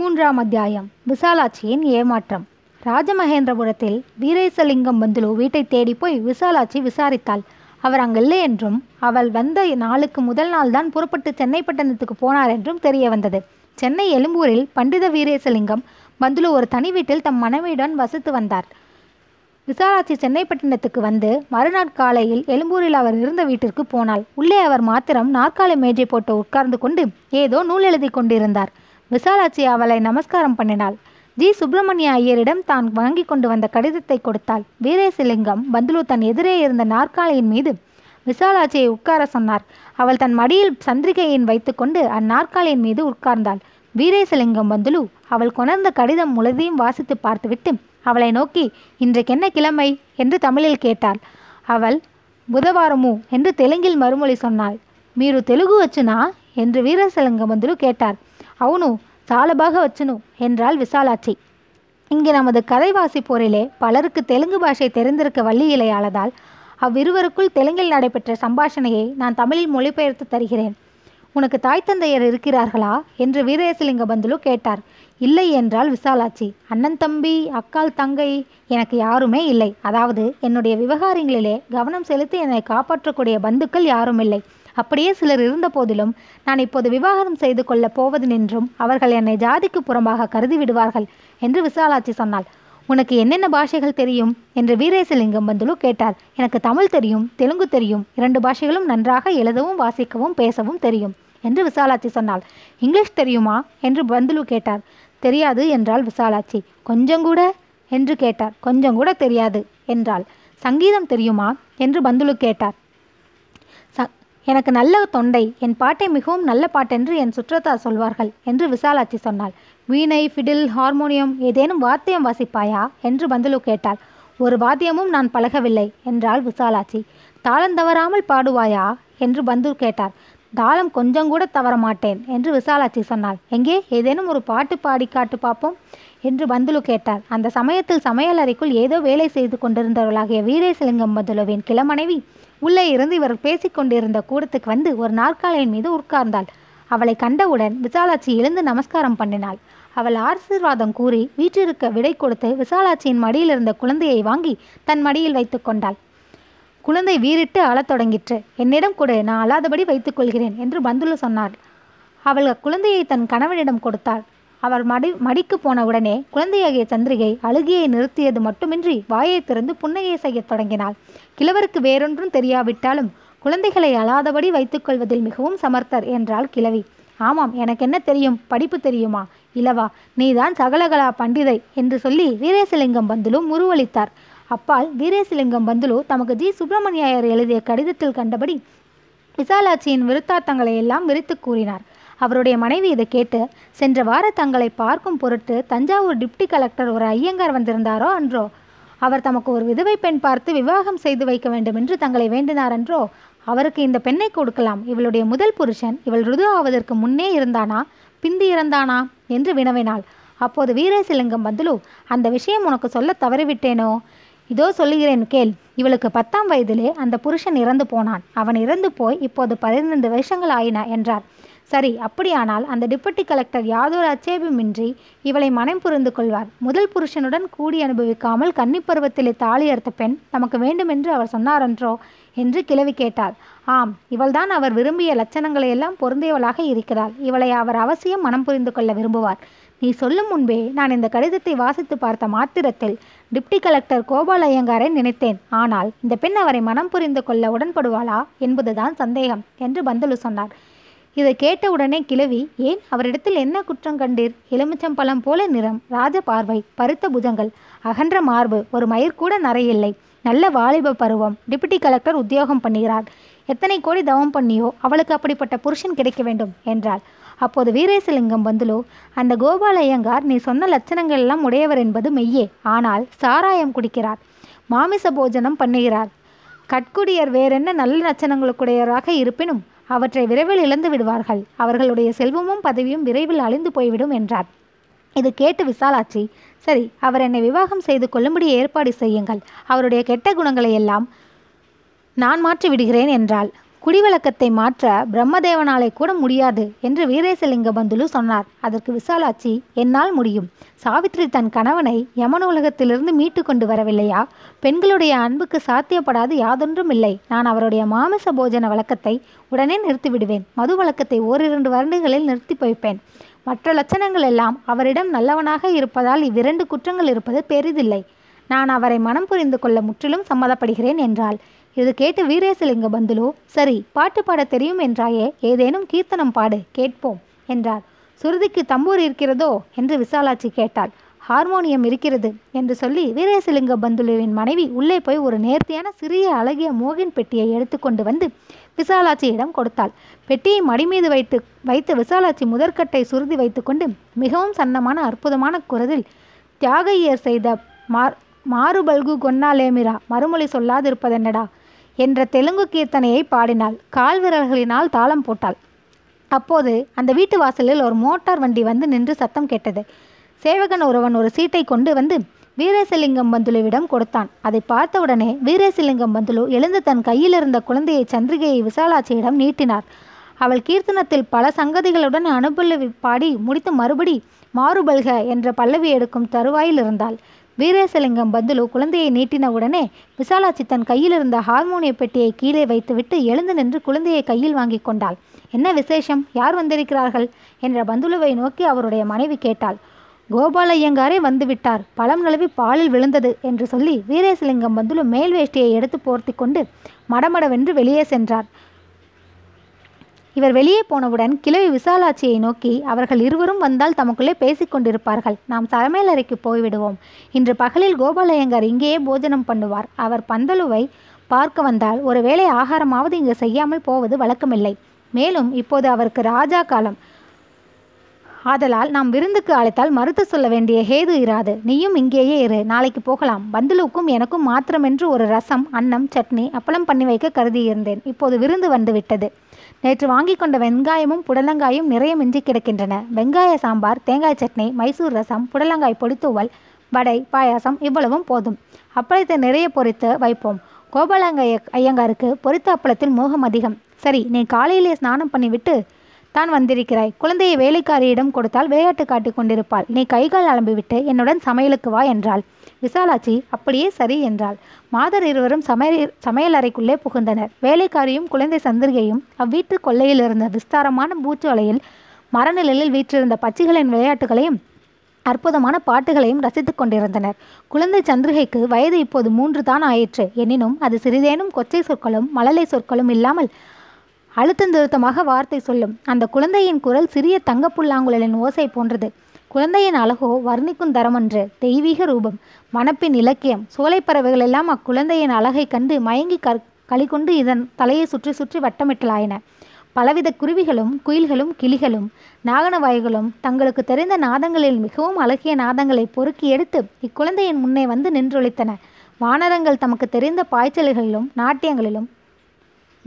மூன்றாம் அத்தியாயம். விசாலாட்சியின் ஏமாற்றம். ராஜமகேந்திரபுரத்தில் வீரேசலிங்கம் பந்துலு வீட்டை தேடி போய் விசாலாட்சி விசாரித்தாள். அவர் அங்கில்லை என்றும், அவள் வந்த நாளுக்கு முதல் நாள் தான் புறப்பட்டு சென்னைப்பட்டினத்துக்கு போனார் என்றும் தெரிய வந்தது. சென்னை எழும்பூரில் பண்டித வீரேசலிங்கம் பந்துலு ஒரு தனி வீட்டில் தம் மனைவியுடன் வசித்து வந்தார். விசாலாட்சி சென்னைப்பட்டினத்துக்கு வந்து மறுநாள் காலையில் எழும்பூரில் அவர் இருந்த வீட்டிற்கு போனாள். உள்ளே அவர் மாத்திரம் நாற்காலி மேஜை போட்டு உட்கார்ந்து கொண்டு ஏதோ நூல் எழுதி கொண்டிருந்தார். விசாலாட்சி அவளை நமஸ்காரம் பண்ணினாள். ஜி சுப்பிரமணிய ஐயரிடம் தான் வாங்கி கொண்டு வந்த கடிதத்தை கொடுத்தாள். வீரேசலிங்கம் பந்துலு தன் எதிரே இருந்த நாற்காலியின் மீது விசாலாட்சியை உட்கார சொன்னார். அவள் தன் மடியில் சந்திரிகையின் வைத்துக்கொண்டு அந்நாற்காலியின் மீது உட்கார்ந்தாள். வீரேசலிங்கம் பந்துலு அவள் கொணர்ந்த கடிதம் முழுதையும் வாசித்து பார்த்துவிட்டு அவளை நோக்கி, இன்றைக்கென்ன கிழமை என்று தமிழில் கேட்டாள். அவள் புதவாரமு என்று தெலுங்கில் மறுமொழி சொன்னாள். மீரு தெலுங்கு வச்சுனா என்று வீரேசலிங்கம் பந்துலு கேட்டார். அவனு சாலபாக வச்சுனு என்றாள் விசாலாட்சி. இங்கே நமது கதைவாசி போரிலே பலருக்கு தெலுங்கு பாஷை தெரிந்திருக்க வள்ளி இலையாளதால் அவ்விருவருக்குள் தெலுங்கில் நடைபெற்ற சம்பாஷணையை நான் தமிழில் மொழிபெயர்த்து தருகிறேன். உனக்கு தாய் தந்தையர் இருக்கிறார்களா என்று வீரேசலிங்க பந்துலு கேட்டார். இல்லை என்றாள் விசாலாட்சி. அண்ணன், தம்பி, அக்கால், தங்கை எனக்கு யாருமே இல்லை. அதாவது என்னுடைய விவகாரங்களிலே கவனம் செலுத்தி என்னை காப்பாற்றக்கூடிய பந்துக்கள் யாரும் இல்லை. அப்படியே சிலர் இருந்த போதிலும் நான் இப்போது விவாகரம் செய்து கொள்ள போவது நின்றும் அவர்கள் என்னை ஜாதிக்கு புறம்பாக கருதி விடுவார்கள் என்று விசாலாட்சி சொன்னாள். உனக்கு என்னென்ன பாஷைகள் தெரியும் என்று வீரேசலிங்கம் பந்துலு கேட்டார். எனக்கு தமிழ் தெரியும், தெலுங்கு தெரியும். 2 பாஷைகளும் நன்றாக எழுதவும் வாசிக்கவும் பேசவும் தெரியும் என்று விசாலாட்சி சொன்னாள். இங்கிலீஷ் தெரியுமா என்று பந்துலு கேட்டார். தெரியாது என்றாள் விசாலாட்சி. கொஞ்சங்கூட என்று கேட்டார். கொஞ்சங்கூட தெரியாது என்றாள். சங்கீதம் தெரியுமா என்று பந்துலு கேட்டார். எனக்கு நல்ல தொண்டை, என் பாட்டை மிகவும் நல்ல பாட்டென்று என் சுற்றத்தார் சொல்வார்கள் என்று விசாலாட்சி சொன்னாள். வீணை, ஃபிடில், ஹார்மோனியம் ஏதேனும் வாத்தியம் வாசிப்பாயா என்று பந்துலு கேட்டாள். ஒரு வாத்தியமும் நான் பழகவில்லை என்றாள் விசாலாட்சி. தாளம் தவறாமல் பாடுவாயா என்று பந்துலு கேட்டார். தாளம் கொஞ்சங்கூட தவற மாட்டேன் என்று விசாலாட்சி சொன்னாள். எங்கே ஏதேனும் ஒரு பாட்டு பாடி காட்டு பார்ப்போம் என்று பந்துலு கேட்டார். அந்த சமயத்தில் சமையல் அறைக்குள் ஏதோ வேலை செய்து கொண்டிருந்தவர்களாகிய வீரேசலிங்கம் பந்துலுவின் கிளமனைவி உள்ளே இருந்து இவர் பேசிக்கொண்டிருந்த கூடத்துக்கு வந்து ஒரு நாற்காலியின் மீது உட்கார்ந்தாள். அவளை கண்டவுடன் விசாலாட்சி எழுந்து நமஸ்காரம் பண்ணினாள். அவள் ஆசீர்வாதம் கூறி வீற்றிருக்க விடை கொடுத்து விசாலாட்சியின் மடியில் இருந்த குழந்தையை வாங்கி தன் மடியில் வைத்து கொண்டாள். குழந்தை வீறிட்டு அழத் தொடங்கிற்று. என்னிடம் கொடு, நான் அழாதபடி வைத்துக்கொள்கிறேன் என்று பந்துலு சொன்னார். அவள் குழந்தையை தன் கணவனிடம் கொடுத்தாள். அவர் மடிக்கு போன உடனே குழந்தையாகிய சந்திரிகை அழுகியை நிறுத்தியது மட்டுமின்றி வாயை திறந்து புன்னகையை செய்யத் தொடங்கினாள். கிழவருக்கு வேறொன்றும் தெரியாவிட்டாலும் குழந்தைகளை அழாதபடி வைத்துக்கொள்வதில் மிகவும் சமர்த்தர் என்றாள் கிழவி. ஆமாம், எனக்கு என்ன தெரியும், படிப்பு தெரியுமா? இலவா, நீதான் சகலகலா பண்டிதை என்று சொல்லி வீரேசலிங்கம் பந்துலு முருவளித்தார். அப்பால் வீரேசலிங்கம் பந்துலு தமக்கு ஜி சுப்பிரமணிய ஐயர் எழுதிய கடிதத்தில் கண்டபடி விசாலாட்சியின் விருத்தார்த்தங்களை எல்லாம் விரித்து கூறினார். அவருடைய மனைவி இதை கேட்டு, சென்ற வார தங்களை பார்க்கும் பொருட்டு தஞ்சாவூர் டிப்டி கலெக்டர் ஒரு ஐயங்கார் வந்திருந்தாரோ அன்றோ, அவர் தமக்கு ஒரு விதவை பெண் பார்த்து விவாகம் செய்து வைக்க வேண்டும் என்று தங்களை வேண்டினார் அன்றோ, அவருக்கு இந்த பெண்ணை கொடுக்கலாம். இவளுடைய முதல் புருஷன் இவள் ருது ஆவதற்கு முன்னே இருந்தானா பிந்தி இறந்தானா என்று வினவினாள். அப்போது வீரேசலிங்கம் பந்துலு, அந்த விஷயம் உனக்கு சொல்ல தவறிவிட்டேனோ, இதோ சொல்லுகிறேன் கேள். இவளுக்கு 10ஆம் வயதிலே அந்த புருஷன் இறந்து போனான். அவன் இறந்து போய் இப்போது 15 வருஷங்கள் ஆயின என்றார். சரி, அப்படியானால் அந்த டிப்டி கலெக்டர் யாதொரு அச்சேபமின்றி இவளை மனம் புரிந்து கொள்வார். முதல் புருஷனுடன் கூடி அனுபவிக்காமல் கன்னிப்பருவத்திலே தாலி அறுத்த பெண் நமக்கு வேண்டுமென்று அவர் சொன்னாரன்றோ என்று கிளவி கேட்டாள். ஆம், இவள்தான் அவர் விரும்பிய லட்சணங்களையெல்லாம் பொருந்தியவளாக இருக்கிறாள். இவளை அவர் அவசியம் மனம் புரிந்து கொள்ள விரும்புவார். நீ சொல்லும் முன்பே நான் இந்த கடிதத்தை வாசித்து பார்த்த மாத்திரத்தில் டிப்டி கலெக்டர் கோபால ஐயங்காரை நினைத்தேன். ஆனால் இந்த பெண் அவரை மனம் புரிந்து கொள்ள உடன்படுவாளா என்பதுதான் சந்தேகம் என்று பந்துலு சொன்னார். இதை கேட்டவுடனே கிழவி, ஏன் அவரிடத்தில் என்ன குற்றம் கண்டீர்? எலுமிச்சம்பழம் போல நிறம், ராஜ பார்வை, பருத்த புஜங்கள், அகன்ற மார்பு, ஒரு மயிர் கூட நரையில்லை, நல்ல வாலிப பருவம், டிப்டி கலெக்டர் உத்தியோகம் பண்ணுகிறார், எத்தனை கோடி தவம் பண்ணியோ அவளுக்கு அப்படிப்பட்ட புருஷன் கிடைக்க வேண்டும் என்றாள். அப்போது வீரேசலிங்கம் பந்துலு, அந்த கோபால ஐயங்கார் நீ சொன்ன லட்சணங்கள் எல்லாம் உடையவர் என்பது மெய்யே. ஆனால் சாராயம் குடிக்கிறார், மாமிச போஜனம் பண்ணுகிறார். கட்குடியர் வேறென்ன நல்ல லட்சணங்களுக்குடையவராக இருப்பினும் அவற்றை விரைவில் இழந்து விடுவார்கள். அவர்களுடைய செல்வமும் பதவியும் விரைவில் அழிந்து போய்விடும் என்றார். இது கேட்டு விசாலாட்சி, சரி, அவர் என்னை விவாகம் செய்து கொள்ளும்படி ஏற்பாடு செய்யுங்கள், அவருடைய கெட்ட குணங்களை எல்லாம் நான் மாற்றி விடுகிறேன் என்றாள். குடிவழக்கத்தை மாற்ற பிரம்மதேவனாலே கூட முடியாது என்று வீரேசலிங்க பந்துலு சொன்னார். அதற்கு விசாலாட்சி, என்னால் முடியும். சாவித்ரி தன் கணவனை யமன உலகத்திலிருந்து மீட்டு கொண்டு வரவில்லையா? பெண்களுடைய அன்புக்கு சாத்தியப்படாது யாதொன்றும் இல்லை. நான் அவருடைய மாமிச போஜன வழக்கத்தை உடனே நிறுத்திவிடுவேன். மது வழக்கத்தை ஓரிரண்டு வருடங்களில் நிறுத்தி வைப்பேன். மற்ற லட்சணங்கள் எல்லாம் அவரிடம் நல்லவனாக இருப்பதால் இவ்விரண்டு குற்றங்கள் இருப்பது பெரிதில்லை. நான் அவரை மனம் புரிந்து கொள்ள முற்றிலும் சம்மதப்படுகிறேன் என்றாள். இது கேட்டு வீரேசலிங்க பந்துலு, சரி, பாட்டு பாட தெரியும் என்றாயே, ஏதேனும் கீர்த்தனம் பாடு, கேட்போம் என்றார். சுருதிக்கு தம்பூர் இருக்கிறதோ என்று விசாலாட்சி கேட்டாள். ஹார்மோனியம் இருக்கிறது என்று சொல்லி வீரேசலிங்க பந்துலுவின் மனைவி உள்ளே போய் ஒரு நேர்த்தியான சிறிய அழகிய மோகின் பெட்டியை எடுத்து கொண்டு வந்து விசாலாட்சியிடம் கொடுத்தாள். பெட்டியை மடிமீது வைத்து விசாலாட்சி முதற்கட்டை சுருதி வைத்து கொண்டு மிகவும் சன்னமான அற்புதமான குரலில் தியாகையர் செய்த மாறுபல்கு கொன்னாலேமிரா மறுமொழி சொல்லாதிருப்பதென்னடா என்ற தெலுங்கு கீர்த்தனையை பாடினாள். கால் விரல்களினால் தாளம் போட்டாள். அப்போது அந்த வீட்டு வாசலில் ஒரு மோட்டார் வண்டி வந்து நின்று சத்தம் கேட்டது. சேவகன் ஒருவன் ஒரு சீட்டை கொண்டு வந்து வீரேசலிங்கம் பந்துலுவிடம் கொடுத்தான். அதை பார்த்தவுடனே வீரேசலிங்கம் பந்துலு எழுந்து தன் கையில் இருந்த குழந்தையை சந்திரிகையை விசாலாட்சியிடம் நீட்டினார். அவள் கீர்த்தனத்தில் பல சங்கதிகளுடன் அனுபவி பாடி முடித்து மறுபடி மாறுபல்க என்ற பல்லவி எடுக்கும் தருவாயில் இருந்தாள். வீரேசலிங்கம் பந்துலு குழந்தையை நீட்டின உடனே விசாலாட்சி தன் கையில் இருந்த ஹார்மோனிய பெட்டியை கீழே வைத்துவிட்டு எழுந்து நின்று குழந்தையை கையில் வாங்கி கொண்டாள். என்ன விசேஷம், யார் வந்திருக்கிறார்கள் என்ற பந்துலுவை நோக்கி அவருடைய மனைவி கேட்டாள். கோபால ஐயங்காரே வந்துவிட்டார், பழம் நழுவி பாலில் விழுந்தது என்று சொல்லி வீரேசலிங்கம் பந்துலு மேல் வேஷ்டியை எடுத்து போர்த்தி கொண்டு மடமடவென்று வெளியே சென்றார். இவர் வெளியே போனவுடன் கிழவி விசாலாட்சியை நோக்கி, அவர்கள் இருவரும் வந்தால் தமக்குள்ளே பேசிக்கொண்டிருப்பார்கள், நாம் சமையல் அறைக்கு போய்விடுவோம். இன்று பகலில் கோபால ஐயங்கார் இங்கேயே போஜனம் பண்ணுவார். அவர் பந்தலுவை பார்க்க வந்தால் ஒருவேளை ஆகாரமாவது இங்கு செய்யாமல் போவது வழக்கமில்லை. மேலும் இப்போது அவருக்கு ராஜா காலம், ஆதலால் நாம் விருந்துக்கு அழைத்தால் மறுத்து சொல்ல வேண்டிய ஹேது இராது. நீயும் இங்கேயே இரு, நாளைக்கு போகலாம். பந்துலுக்கும் எனக்கும் மாத்திரமென்று ஒரு ரசம், அன்னம், சட்னி, அப்பளம் பண்ணி வைக்க கருதியிருந்தேன். இப்போது விருந்து வந்துவிட்டது. நேற்று வாங்கி கொண்ட வெங்காயமும் புடலங்காயும் நிறைய மிஞ்சி கிடக்கின்றன. வெங்காய சாம்பார், தேங்காய் சட்னி, மைசூர் ரசம், புடலங்காய் பொடித்தூவல், வடை, பாயாசம் இவ்வளவும் போதும். அப்பளத்தை நிறைய பொறித்து வைப்போம். கோபாலங்காய ஐயங்காருக்கு பொறித்த அப்பளத்தில் மோகம் அதிகம். சரி, நீ காலையிலே ஸ்நானம் பண்ணிவிட்டு தான் வந்திருக்கிறாய். குழந்தையை வேலைக்காரியிடம் கொடுத்தால் விளையாட்டு காட்டி கொண்டிருப்பாள். நீ கைகால் அலம்பிவிட்டு என்னுடன் சமையலுக்கு வா என்றாள். விசாலாட்சி அப்படியே சரி என்றாள். மாதர் இருவரும் சமையல் அறைக்குள்ளே புகுந்தனர். வேலைக்காரியும் குழந்தை சந்திரிகையும் அவ்வீட்டு கொள்ளையில் இருந்த விஸ்தாரமான பூச்சோலையில் மரநிழலில் வீற்றிருந்த பச்சிகளின் விளையாட்டுகளையும் அற்புதமான பாட்டுகளையும் ரசித்து கொண்டிருந்தனர். குழந்தை சந்திரிகைக்கு வயது இப்போது 3 தான் ஆயிற்று. எனினும் அது சிறிதேனும் கொச்சை சொற்களும் மழலை சொற்களும் இல்லாமல் அழுத்தந்திருத்தமாக வார்த்தை சொல்லும். அந்த குழந்தையின் குரல் சிறிய தங்கப்புல்லாங்குழலின் ஓசை போன்றது. குழந்தையின் அழகோ வர்ணிக்கும் தரமன்று, தெய்வீக ரூபம், மணப்பின் இலக்கியம். சோலைப்பறவைகளெல்லாம் அக்குழந்தையின் அழகை கண்டு மயங்கி களிகொண்டு இதன் தலையை சுற்றி சுற்றி வட்டமிட்டலாயின. பலவித குருவிகளும் குயில்களும் கிளிகளும் நாகனவாய்களும் தங்களுக்கு தெரிந்த நாதங்களில் மிகவும் அழகிய நாதங்களை பொறுக்கி எடுத்து இக்குழந்தையின் முன்னே வந்து நின்றொழித்தன. வானரங்கள் தமக்கு தெரிந்த பாய்ச்சல்களிலும் நாட்டியங்களிலும்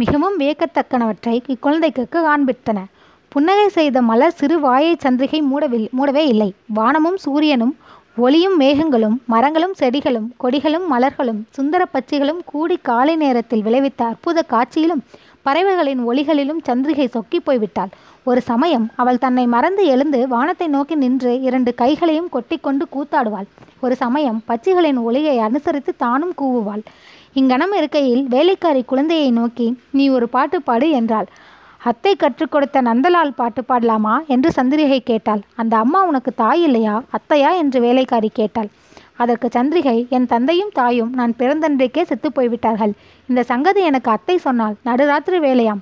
மிகவும் வியக்கத்தக்கனவற்றை இக்குழந்தைக்கு காண்பித்தன. புன்னகை செய்த மலர் சிறு வாயை சந்திரிகை மூடவே இல்லை. வானமும் சூரியனும் ஒளியும் மேகங்களும் மரங்களும் செடிகளும் கொடிகளும் மலர்களும் சுந்தர பட்சிகளும் கூடி காலை நேரத்தில் விளைவித்த அற்புத காட்சியிலும் பறவைகளின் ஒளிகளிலும் சந்திரிகை சொக்கி போய்விட்டாள். ஒரு சமயம் அவள் தன்னை மறந்து எழுந்து வானத்தை நோக்கி நின்று 2 கைகளையும் கொட்டி கொண்டு கூத்தாடுவாள். ஒரு சமயம் பட்சிகளின் ஒளியை அனுசரித்து தானும் கூவுவாள். இங்கனம் இருக்கையில் வேலைக்காரி குழந்தையை நோக்கி, நீ ஒரு பாட்டு பாடு என்றாள். அத்தை கற்றுக் கொடுத்த நந்தலால் பாட்டு பாடலாமா என்று சந்திரிகை கேட்டாள். அந்த அம்மா உனக்கு தாய் இல்லையா, அத்தையா என்று வேலைக்காரி கேட்டாள். அதற்கு சந்திரிகை, என் தந்தையும் தாயும் நான் பிறந்தன்றைக்கே செத்து போய்விட்டார்கள். இந்த சங்கதி எனக்கு அத்தை சொன்னால். நடுராத்திரி வேலையாம்,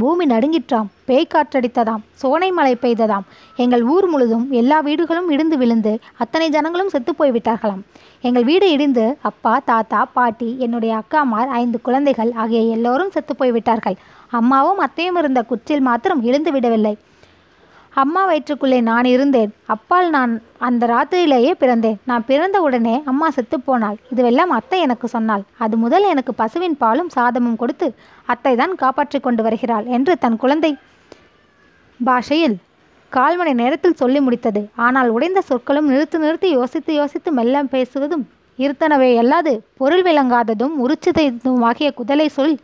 பூமி நடுங்கிற்றாம், பேய் காற்றடித்ததாம், சோனை மழை பெய்ததாம், எங்கள் ஊர் முழுதும் எல்லா வீடுகளும் இடிந்து விழுந்து அத்தனை ஜனங்களும் செத்து போய்விட்டார்களாம். எங்கள் வீடு இடிந்து அப்பா, தாத்தா, பாட்டி, என்னுடைய அக்காமார், 5 குழந்தைகள் ஆகிய எல்லோரும் செத்து போய்விட்டார்கள். அம்மாவும் அத்தையும் இருந்த குற்றில் மாத்திரம் எழுந்து விடவில்லை. அம்மா வயிற்றுக்குள்ளே நான் இருந்தேன். அப்பால் நான் அந்த ராத்திரியிலேயே பிறந்தேன். நான் பிறந்த உடனே அம்மா செத்து போனாள். இதுவெல்லாம் அத்தை எனக்கு சொன்னாள். அது முதல் எனக்கு பசுவின் பாலும் சாதமும் கொடுத்து அத்தை தான் காப்பாற்றி கொண்டு வருகிறாள் என்று தன் குழந்தை பாஷையில் 1/4 மணி நேரத்தில் சொல்லி முடித்தது. ஆனால் உடைந்த சொற்களும் நிறுத்து யோசித்து மெல்ல பேசுவதும் இருத்தனவே அல்லாது பொருள் விளங்காததும் உருச்சிதைத்துமாகிய குதலை சொல்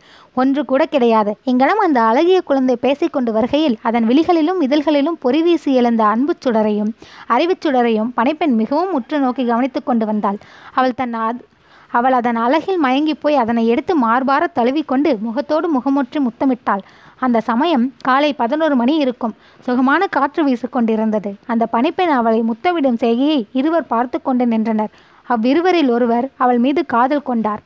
ஒன்று கூட கிடையாது. எங்கனம் அந்த அழகிய குழந்தை பேசிக்கொண்டு வருகையில் அதன் விழிகளிலும் இதழ்களிலும் பொறி வீசி எழுந்த அன்பு சுடரையும் அறிவுச் சுடரையும் பனைப்பெண் மிகவும் உற்று நோக்கி கவனித்து கொண்டு வந்தாள். அவள் அதன் அழகில் மயங்கி போய் அதனை எடுத்து மார்பார தழுவிக்கொண்டு முகத்தோடு முகமுற்றி முத்தமிட்டாள். அந்த சமயம் காலை 11 மணி இருக்கும். சுகமான காற்று வீசிக்கொண்டிருந்தது. அந்த பனிப்பெண் அவளை முத்தவிடும் செய்கையை இருவர் பார்த்து கொண்டு நின்றனர். அவ்விருவரில் ஒருவர் அவள் மீது காதல் கொண்டார்.